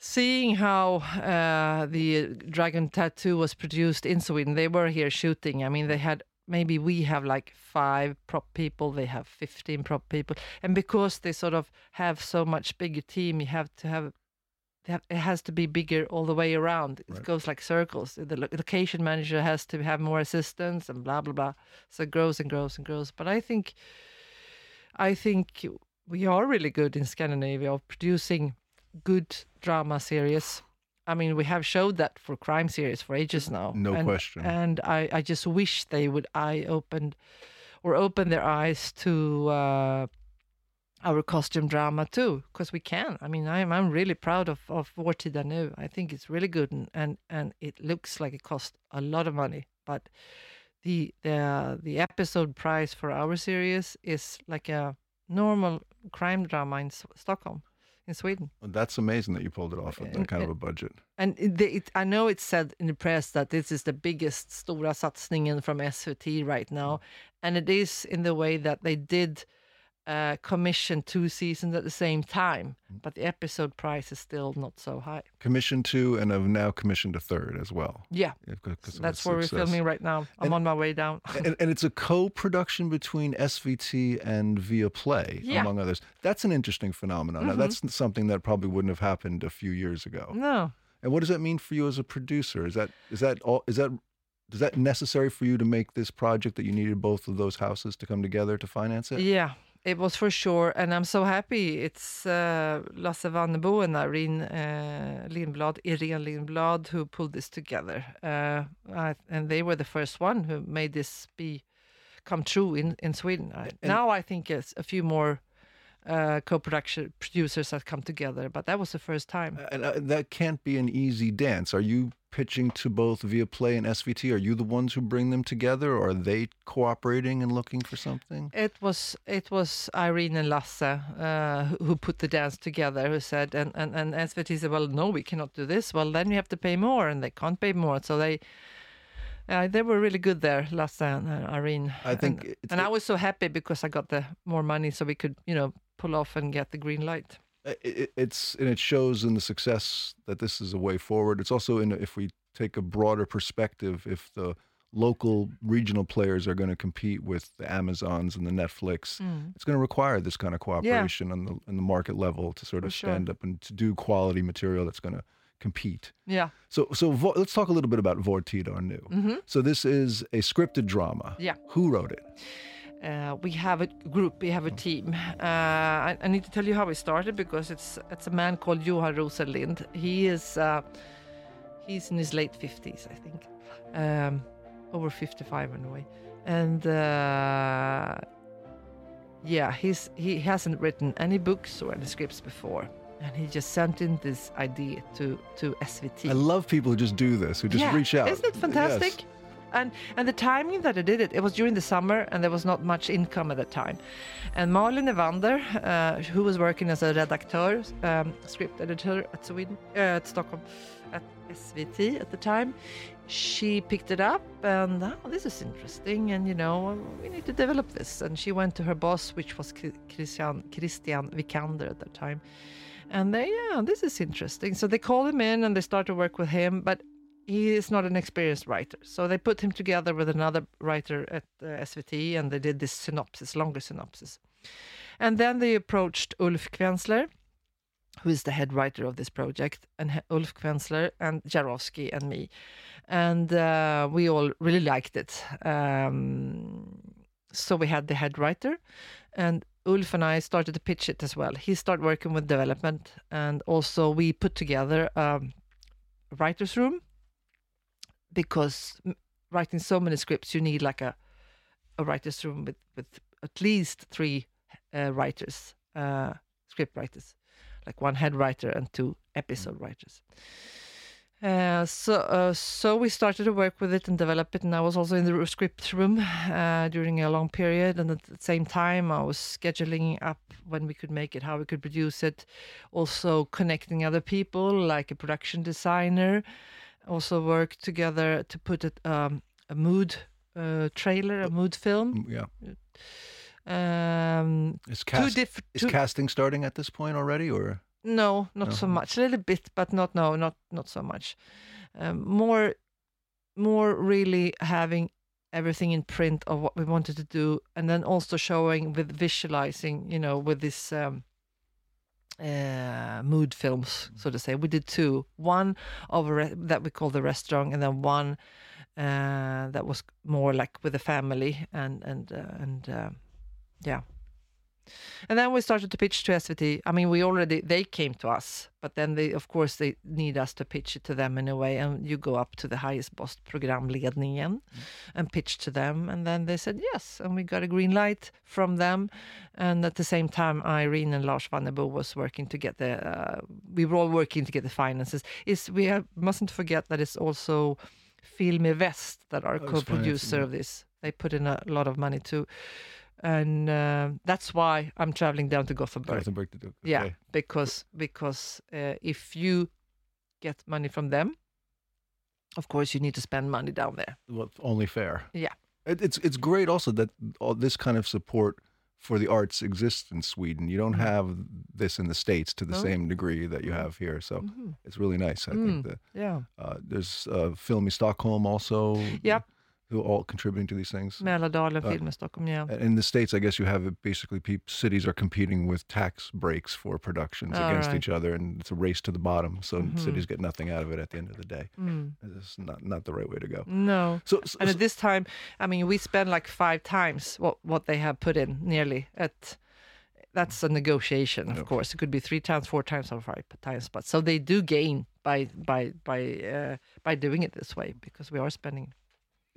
Seeing how uh, the Dragon Tattoo was produced in Sweden, they were here shooting. I mean, they had, maybe we have like five prop people, they have fifteen prop people. And because they sort of have so much bigger team, you have to have, they have it has to be bigger all the way around. It right. goes like circles. The location manager has to have more assistants and blah, blah, blah. So it grows and grows and grows. But I think, I think we are really good in Scandinavia of producing good drama series. I mean, we have showed that for crime series for ages now. No and, question. And I, I just wish they would eye open or open their eyes to uh, our costume drama too, because we can. I mean, I'm I'm really proud of of Vår Tid Är Nu. I think it's really good, and, and and it looks like it cost a lot of money, but the the the episode price for our series is like a normal crime drama in S- Stockholm. In Sweden. Well, that's amazing that you pulled it off with that kind of a budget. And it, it, I know it's said in the press that this is the biggest stora satsningen from S V T right now. And it is in the way that they did uh, commission two seasons at the same time. But the episode price is still not so high. Commissioned two and I've now commissioned a third as well. Yeah. yeah so that's where success. We're filming right now. I'm and, on my way down. and, and it's a co-production between S V T and Viaplay, yeah. among others. That's an interesting phenomenon. Mm-hmm. Now, that's something that probably wouldn't have happened a few years ago. No. And what does that mean for you as a producer? Is that is that all, is that is that necessary for you to make this project that you needed both of those houses to come together to finance it? Yeah. It was for sure, and I'm so happy. It's uh, Lasse Vannebo and Irene uh, Lindblad, Irene Lindblad, who pulled this together, uh, I, and they were the first one who made this be come true in in Sweden. I, now I think it's a few more uh, co-production producers have come together, but that was the first time. And uh, that can't be an easy dance. Are you pitching to both Viaplay and S V T? Are you the ones who bring them together, or are they cooperating and looking for something? It was it was Irene and Lasse uh, who, who put the dance together, who said, and, and, and S V T said, well, no, we cannot do this. Well, then you have to pay more, and they can't pay more. So they uh, they were really good there, Lasse and uh, Irene. I think and, and I was so happy because I got the more money so we could, you know, pull off and get the green light. It, it's and it shows in the success that this is a way forward. It's also in if we take a broader perspective, if the local regional players are going to compete with the Amazons and the Netflix, mm. it's going to require this kind of cooperation yeah. on the on the market level to sort of For stand sure. up and to do quality material that's going to compete. Yeah. So so vo- let's talk a little bit about Vår Tid Är Nu. Mm-hmm. So this is a scripted drama. Yeah. Who wrote it? Uh, we have a group, we have a team. Uh, I, I need to tell you how we started because it's it's a man called Johan Rosenlind. He is uh, he's in his late fifties, I think, um, over fifty-five anyway. And uh, yeah, he's he hasn't written any books or any scripts before. And he just sent in this idea to, to S V T. I love people who just do this, who just yeah. reach out. Isn't it fantastic? Yes. And and the timing that I did it, it was during the summer and there was not much income at the time. And Malin Evander, uh, who was working as a redactör, um, script editor at Sweden, uh, at Stockholm, at S V T at the time, she picked it up and, oh, this is interesting and, you know, we need to develop this. And she went to her boss, which was Christian, Christian Vikander at that time. And they, yeah, this is interesting. So they call him in and they start to work with him, but he is not an experienced writer. So they put him together with another writer at uh, S V T, and they did this synopsis, longer synopsis. And then they approached Ulf Kvensler, who is the head writer of this project, and he- Ulf Kvensler and Jarowski and me. And uh, we all really liked it. Um, so we had the head writer, and Ulf and I started to pitch it as well. He started working with development, and also we put together a writer's room, because writing so many scripts, you need like a a writer's room with, with at least three uh, writers, uh, script writers, like one head writer and two episode mm-hmm. writers. Uh, so uh, so we started to work with it and develop it, and I was also in the script room uh, during a long period, and at the same time I was scheduling up when we could make it, how we could produce it, also connecting other people like a production designer, also worked together to put it, um, a mood uh, trailer, a mood film. Yeah. Um, is cast- two diff- is two- casting starting at this point already, or...? No, not no. so much. A little bit, but not no, not not so much. Um, more, more really having everything in print of what we wanted to do, and then also showing with visualizing, you know, with this um, uh, mood films, mm-hmm. so to say. We did two: one of a re- that we called The Restaurant, and then one uh, that was more like with the family, and and uh, and uh, yeah. And then we started to pitch to S V T. I mean, we already, they came to us, but then they, of course, they need us to pitch it to them in a way. And you go up to the highest boss, programledningen, mm. and pitch to them. And then they said yes. And we got a green light from them. And at the same time, Irene and Lars Vannebo was working to get the, uh, we were all working to get the finances. It's, we have, mustn't forget that it's also Filmvest that are oh, co-producer yeah. of this. They put in a lot of money too. And uh, that's why I'm traveling down to Gothenburg. Gothenburg to do. Okay. Yeah, because because uh, if you get money from them, of course you need to spend money down there. Well, only fair. Yeah, it, it's it's great also that all this kind of support for the arts exists in Sweden. You don't have this in the States to the no. same degree that you have here. So mm-hmm. it's really nice. I mm. think that yeah. Uh, there's uh, film in Stockholm also. Yep. Who all contributing to these things? Mälardalen, Film uh, Stockholm, yeah. In the States, I guess you have it basically pe- cities are competing with tax breaks for productions oh, against right. each other, and it's a race to the bottom. So mm-hmm. cities get nothing out of it at the end of the day. Mm. It's not not the right way to go. No. So, so and at so, this time, I mean, we spend like five times what what they have put in, nearly. At that's a negotiation, of okay. course. It could be three times, four times, or five times. But so they do gain by by by uh, by doing it this way, because we are spending.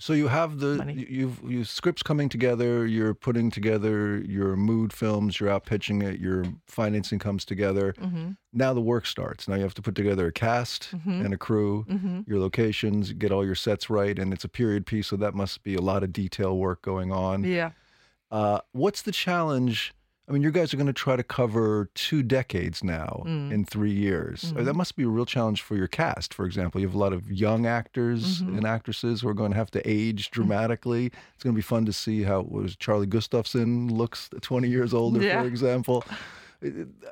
So you have the Money. you've you scripts coming together. You're putting together your mood films. You're out pitching it. Your financing comes together. Mm-hmm. Now the work starts. Now you have to put together a cast mm-hmm. and a crew. Mm-hmm. Your locations, get all your sets right, and it's a period piece, so that must be a lot of detail work going on. Yeah. Uh, what's the challenge? I mean, you guys are going to try to cover two decades now mm. in three years. Mm. That must be a real challenge for your cast, for example. You have a lot of young actors mm-hmm. and actresses who are going to have to age dramatically. Mm. It's going to be fun to see how was Charlie Gustafson looks twenty years older, yeah. for example.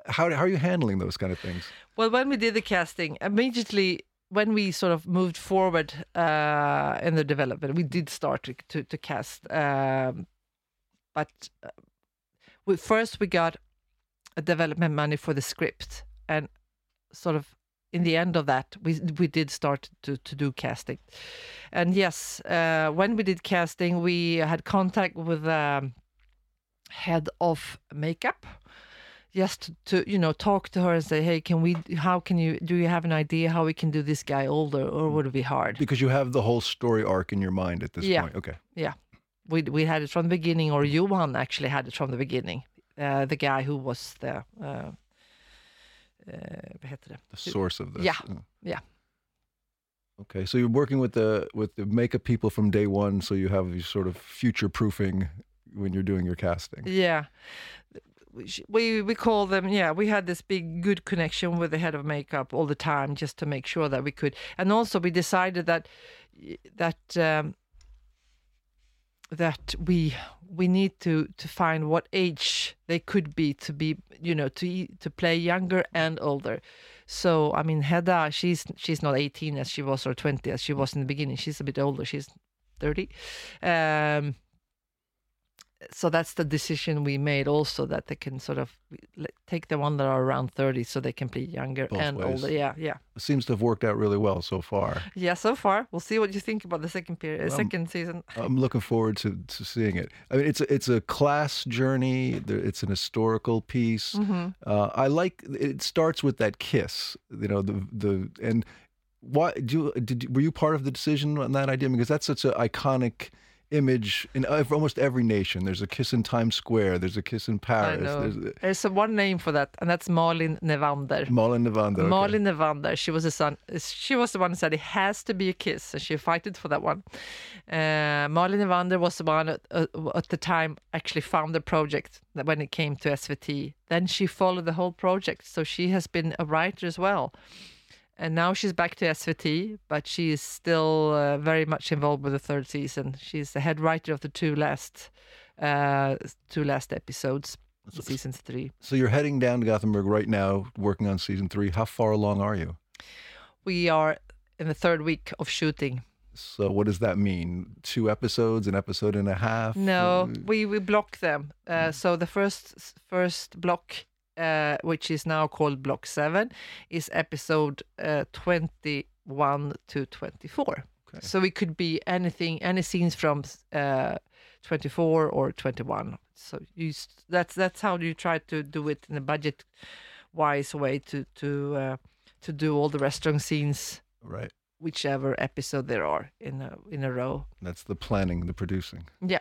How, how are you handling those kind of things? Well, when we did the casting, immediately when we sort of moved forward uh, in the development, we did start to, to, to cast. Um, but... Uh, We, first, we got a development money for the script, and sort of in the end of that, we we did start to, to do casting. And yes, uh, when we did casting, we had contact with um, head of makeup, just to, to you know talk to her and say, hey, can we? How can you? Do you have an idea how we can do this guy older, or would it be hard? Because you have the whole story arc in your mind at this yeah. point. Okay. Yeah. We we had it from the beginning, or Johan actually had it from the beginning. Uh, the guy who was the uh, uh, what heter det? The source of this. Yeah, oh. yeah. Okay, so you're working with the with the makeup people from day one, so you have these sort of future proofing when you're doing your casting. Yeah, we we call them. Yeah, we had this big good connection with the head of makeup all the time, just to make sure that we could. And also, we decided that that. Um, that we we need to to find what age they could be to be, you know, to to play younger and older. So I mean, Hedda, she's she's not eighteen as she was, or twenty as she was in the beginning. She's a bit older. She's thirty. Um, so that's the decision we made also, that they can sort of take the one that are around thirty, so they can play younger Both and ways. older. Yeah, yeah. It seems to have worked out really well so far. Yeah, so far. We'll see what you think about the second period, well, second I'm, season. I'm looking forward to, to seeing it. I mean, it's a, it's a class journey. It's an historical piece. Mm-hmm. Uh, I like. It starts with that kiss. You know, the the and why do did were you part of the decision on that idea? Because that's such an iconic image in almost every nation. There's a kiss in Times Square. There's a kiss in Paris. There's, a... there's a one name for that, and that's Malin Nevander. Malin Nevander. Okay. Malin Nevander. She was the son. She was the one who said it has to be a kiss, and she fighted for that one. Uh, Malin Nevander was the one at, uh, at the time actually found the project when it came to S V T. Then she followed the whole project, so she has been a writer as well. And now she's back to S V T, but she is still uh, very much involved with the third season. She's the head writer of the two last uh, two last episodes, so, season three. So you're heading down to Gothenburg right now, working on season three. How far along are you? We are in the third week of shooting. So what does that mean? Two episodes, an episode and a half? No, uh, we, we block them. Uh, mm. So the first first block... Uh, which is now called Block seven, is episode uh, twenty-one to twenty-four. Okay. So it could be anything, any scenes from uh, twenty-four or twenty-one. So you that's that's how you try to do it in a budget-wise way to to uh, to do all the restaurant scenes, right? Whichever episode there are in a, in a row. That's the planning, the producing. Yeah.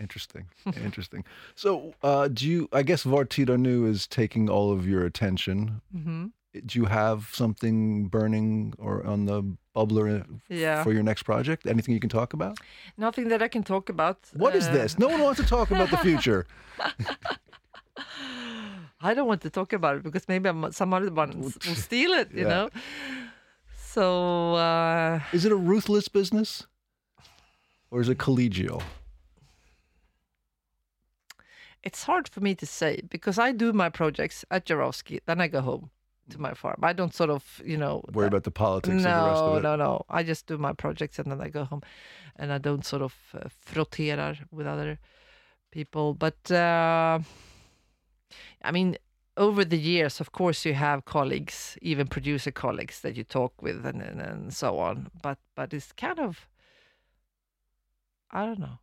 Interesting, interesting. So, uh, do you? I guess Vår Tid Är Nu is taking all of your attention. Mm-hmm. Do you have something burning or on the bubbler yeah. for your next project? Anything you can talk about? Nothing that I can talk about. What uh... is this? No one wants to talk about the future. I don't want to talk about it because maybe I'm, some other one will steal it. You yeah. know. So, uh... is it a ruthless business, or is it collegial? It's hard for me to say because I do my projects at Jarowski, then I go home to my farm. I don't sort of, you know... Worry about the politics no, and the rest of it. No, no, no. I just do my projects and then I go home and I don't sort of uh, frotterar with other people. But, uh, I mean, over the years, of course, you have colleagues, even producer colleagues that you talk with and, and, and so on. But, but it's kind of... I don't know.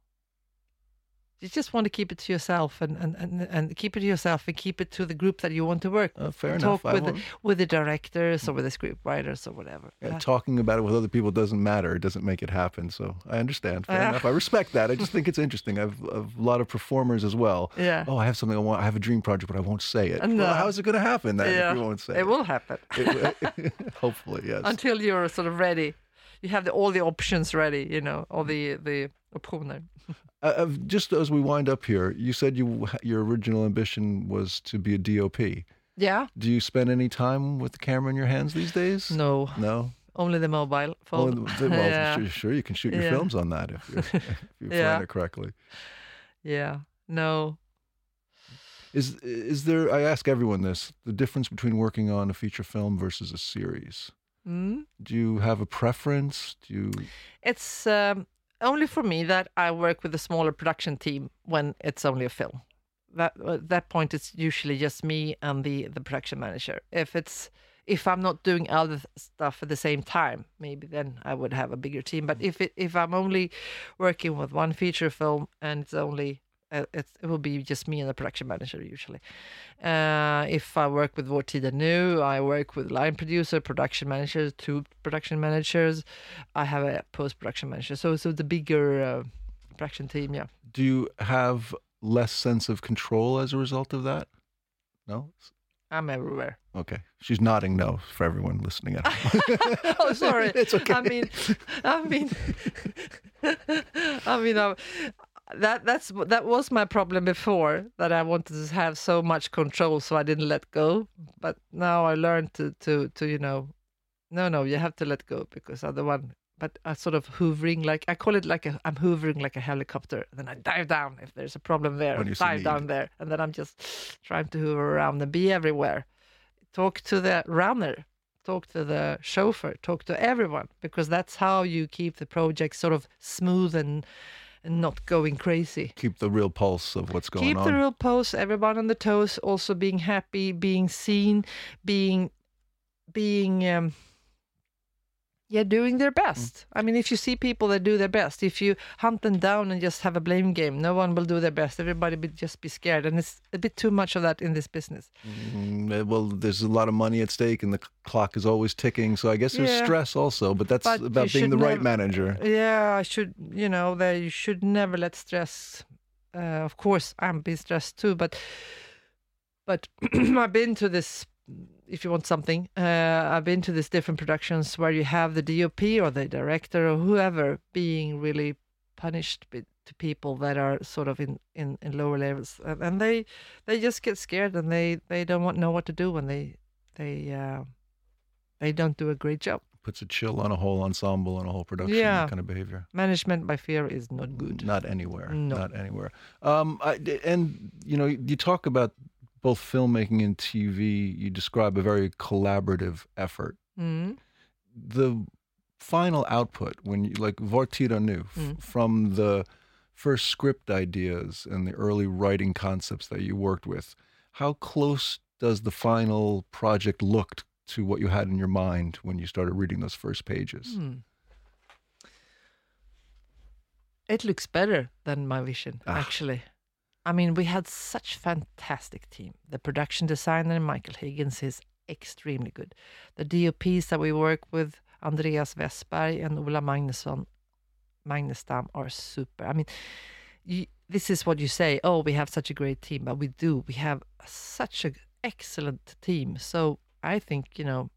You just want to keep it to yourself and, and, and, and keep it to yourself and keep it to the group that you want to work with. Uh, fair Talk enough. With the, with the directors or with the scriptwriters or whatever. Yeah, yeah. Talking about it with other people doesn't matter. It doesn't make it happen. So I understand. Fair uh, enough. I respect that. I just think it's interesting. I've, I've a lot of performers as well. Yeah. Oh, I have something I want. I have a dream project, but I won't say it. No. Well, how is it going to happen then yeah. if you won't say it? It will happen. It, hopefully, yes. Until you're sort of ready. You have the, all the options ready, you know, all the... the optioner. Uh, just as we wind up here, you said you your original ambition was to be a D O P. Yeah. Do you spend any time with the camera in your hands these days? No. No? Only the mobile phone. Oh, the, well, yeah. sure, sure, you can shoot your yeah. films on that if you're, if you're yeah. playing it correctly. Yeah. No. Is is there, I ask everyone this, the difference between working on a feature film versus a series? Mm? Do you have a preference? Do you... It's... Um... Only for me that I work with a smaller production team when it's only a film. That at that point it's usually just me and the, the production manager. If it's if I'm not doing other stuff at the same time, maybe then I would have a bigger team. But if it, if I'm only working with one feature film and it's only uh, it's, it will be just me and the production manager usually. Uh, if I work with Vår Tid Är Nu, I work with line producer, production managers, two production managers. I have a post-production manager. So, so the bigger uh, production team, yeah. Do you have less sense of control as a result of that? No? I'm everywhere. Okay. She's nodding no for everyone listening at home. Oh, sorry. It's okay. I mean, I mean, I mean, I'm... That that's that was my problem before, that I wanted to have so much control, so I didn't let go. But now I learned to to to you know, no no you have to let go because otherwise but I sort of hoovering, like I call it like a, I'm hoovering like a helicopter. And then I dive down if there's a problem there, and dive down there. And then I'm just trying to hoover around and be everywhere. Talk to the runner, talk to the chauffeur, talk to everyone, because that's how you keep the project sort of smooth and, and not going crazy. Keep the real pulse of what's going keep on. Keep the real pulse, everyone on the toes, also being happy, being seen, being, being, um, yeah, doing their best. Mm. I mean, if you see people that do their best, if you hunt them down and just have a blame game, no one will do their best. Everybody will just be scared. And it's a bit too much of that in this business. Mm, well, there's a lot of money at stake and the clock is always ticking. So I guess there's yeah. stress also, but that's but about being the nev- right manager. Yeah, I should, you know, that you should never let stress. Uh, of course, I'm being stressed too, but, but I've been to this. If you want something, uh, I've been to these different productions where you have the D O P or the director or whoever being really punished to people that are sort of in, in, in lower levels. And, and they they just get scared and they, they don't want, know what to do when they they uh, they don't do a great job. Puts a chill on a whole ensemble and a whole production, yeah. that kind of behavior. Management by fear is not good. Not anywhere. No. Not anywhere. Um, I, and, you know, you talk about both filmmaking and T V, you describe a very collaborative effort. Mm. The final output, when you, like Vår Tid Är Nu, mm. f- from the first script ideas and the early writing concepts that you worked with, how close does the final project look to what you had in your mind when you started reading those first pages? Mm. It looks better than my vision, ah. actually. I mean, we had such fantastic team. The production designer, Michael Higgins, is extremely good. The D O Ps that we work with, Andreas Westberg and Ola Magnusson, Magnustam, are super. I mean, you, this is what you say, oh, we have such a great team, but we do. We have such an excellent team. So I think, you know,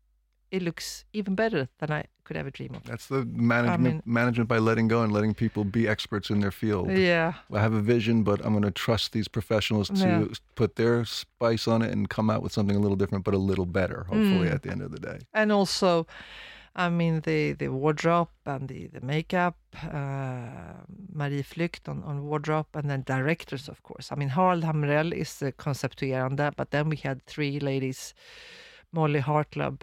it looks even better than I could ever dream of. That's the management I mean, management by letting go and letting people be experts in their field. Yeah. I have a vision, but I'm going to trust these professionals to yeah. put their spice on it and come out with something a little different, but a little better, hopefully, mm. at the end of the day. And also, I mean, the, the wardrobe and the, the makeup, uh, Marie Flykt on, on wardrobe, and then directors, of course. I mean, Harald Hamrell is the conceptuerande, but then we had three ladies, Molly Hartlub,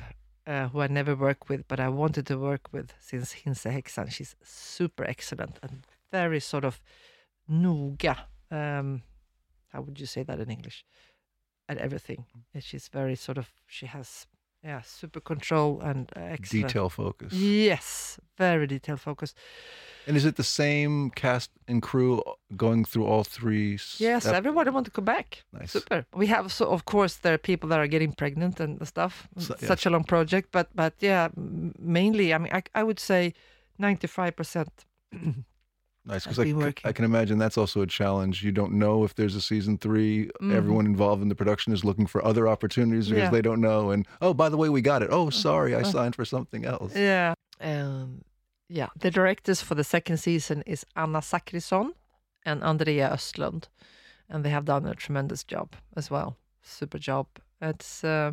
Uh, who I never worked with, but I wanted to work with since Hinse Hexan. She's super excellent and very sort of noga. Um, how would you say that in English? At everything. And she's very sort of, she has, yeah, super control and uh, excellent. Detail focus. Yes, very detail focus. And is it the same cast and crew going through all three steps? Yes, everyone I want to come back. Nice. Super. We have, so of course, there are people that are getting pregnant and stuff. So, yes. Such a long project. But but yeah, mainly, I mean, I, I would say ninety-five percent. Nice, because I, I can imagine that's also a challenge. You don't know if there's a season three. Mm-hmm. Everyone involved in the production is looking for other opportunities because yeah. they don't know. And, oh, by the way, we got it. Oh, sorry, I signed for something else. Yeah. Um, yeah. The directors for the second season is Anna Zachrisson and Andrea Östlund. And they have done a tremendous job as well. Super job. It's, uh,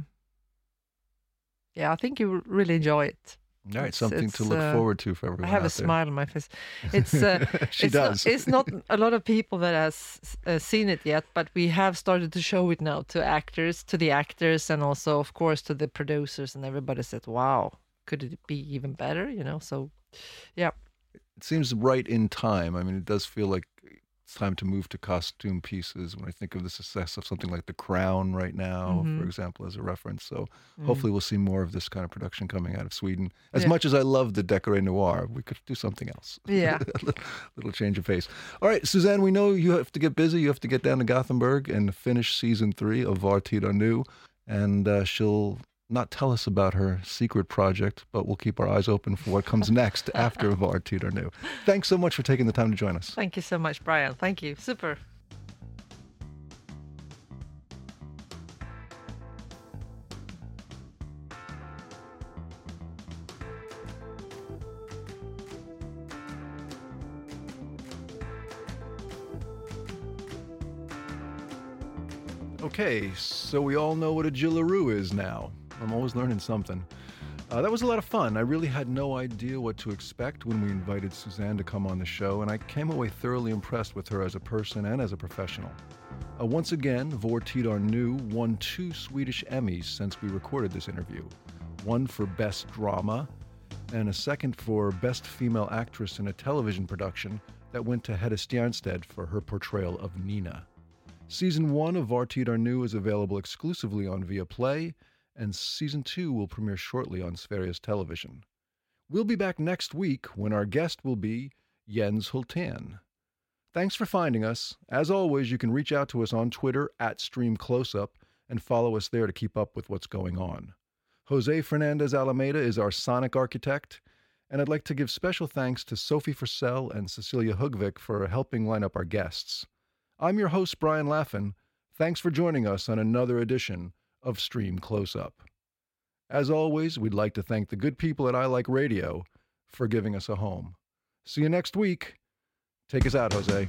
yeah, I think you really enjoy it. All right, it's, something it's, to look uh, forward to for everyone. I have out a there. Smile on my face. It's uh, she it's does. Not, it's not a lot of people that has uh, seen it yet, but we have started to show it now to actors, to the actors, and also, of course, to the producers. And everybody said, "Wow, could it be even better?" You know. So, yeah. It seems right in time. I mean, it does feel like it's time to move to costume pieces. When I think of the success of something like The Crown right now, mm-hmm. for example, as a reference. So mm. hopefully we'll see more of this kind of production coming out of Sweden. As yeah. much as I love the Décoré Noir, we could do something else. Yeah. A little, little change of pace. All right, Susanne, we know you have to get busy. You have to get down to Gothenburg and finish season three of Vår Tid Är Nu. And uh, she'll not tell us about her secret project, but we'll keep our eyes open for what comes next after Vår Tid Är Nu. Thanks so much for taking the time to join us. Thank you so much, Brian. Thank you. Super. Okay, so we all know what a Jillaroo is now. I'm always learning something. Uh, that was a lot of fun. I really had no idea what to expect when we invited Susanne to come on the show, and I came away thoroughly impressed with her as a person and as a professional. Uh, once again, Vår Tid Är Nu won two Swedish Emmys since we recorded this interview. One for Best Drama, and a second for Best Female Actress in a Television Production that went to Hedda Stjernstedt for her portrayal of Nina. Season one of Vår Tid Är Nu is available exclusively on Viaplay, and Season two will premiere shortly on Sveriges Television. We'll be back next week when our guest will be Jens Hultén. Thanks for finding us. As always, you can reach out to us on Twitter at StreamCloseUp and follow us there to keep up with what's going on. Jose Fernandez Alameda is our sonic architect, and I'd like to give special thanks to Sophie Forsell and Cecilia Hugvik for helping line up our guests. I'm your host, Brian Laffin. Thanks for joining us on another edition of Stream Close-Up. As always, we'd like to thank the good people at I Like Radio for giving us a home. See you next week. Take us out, Jose.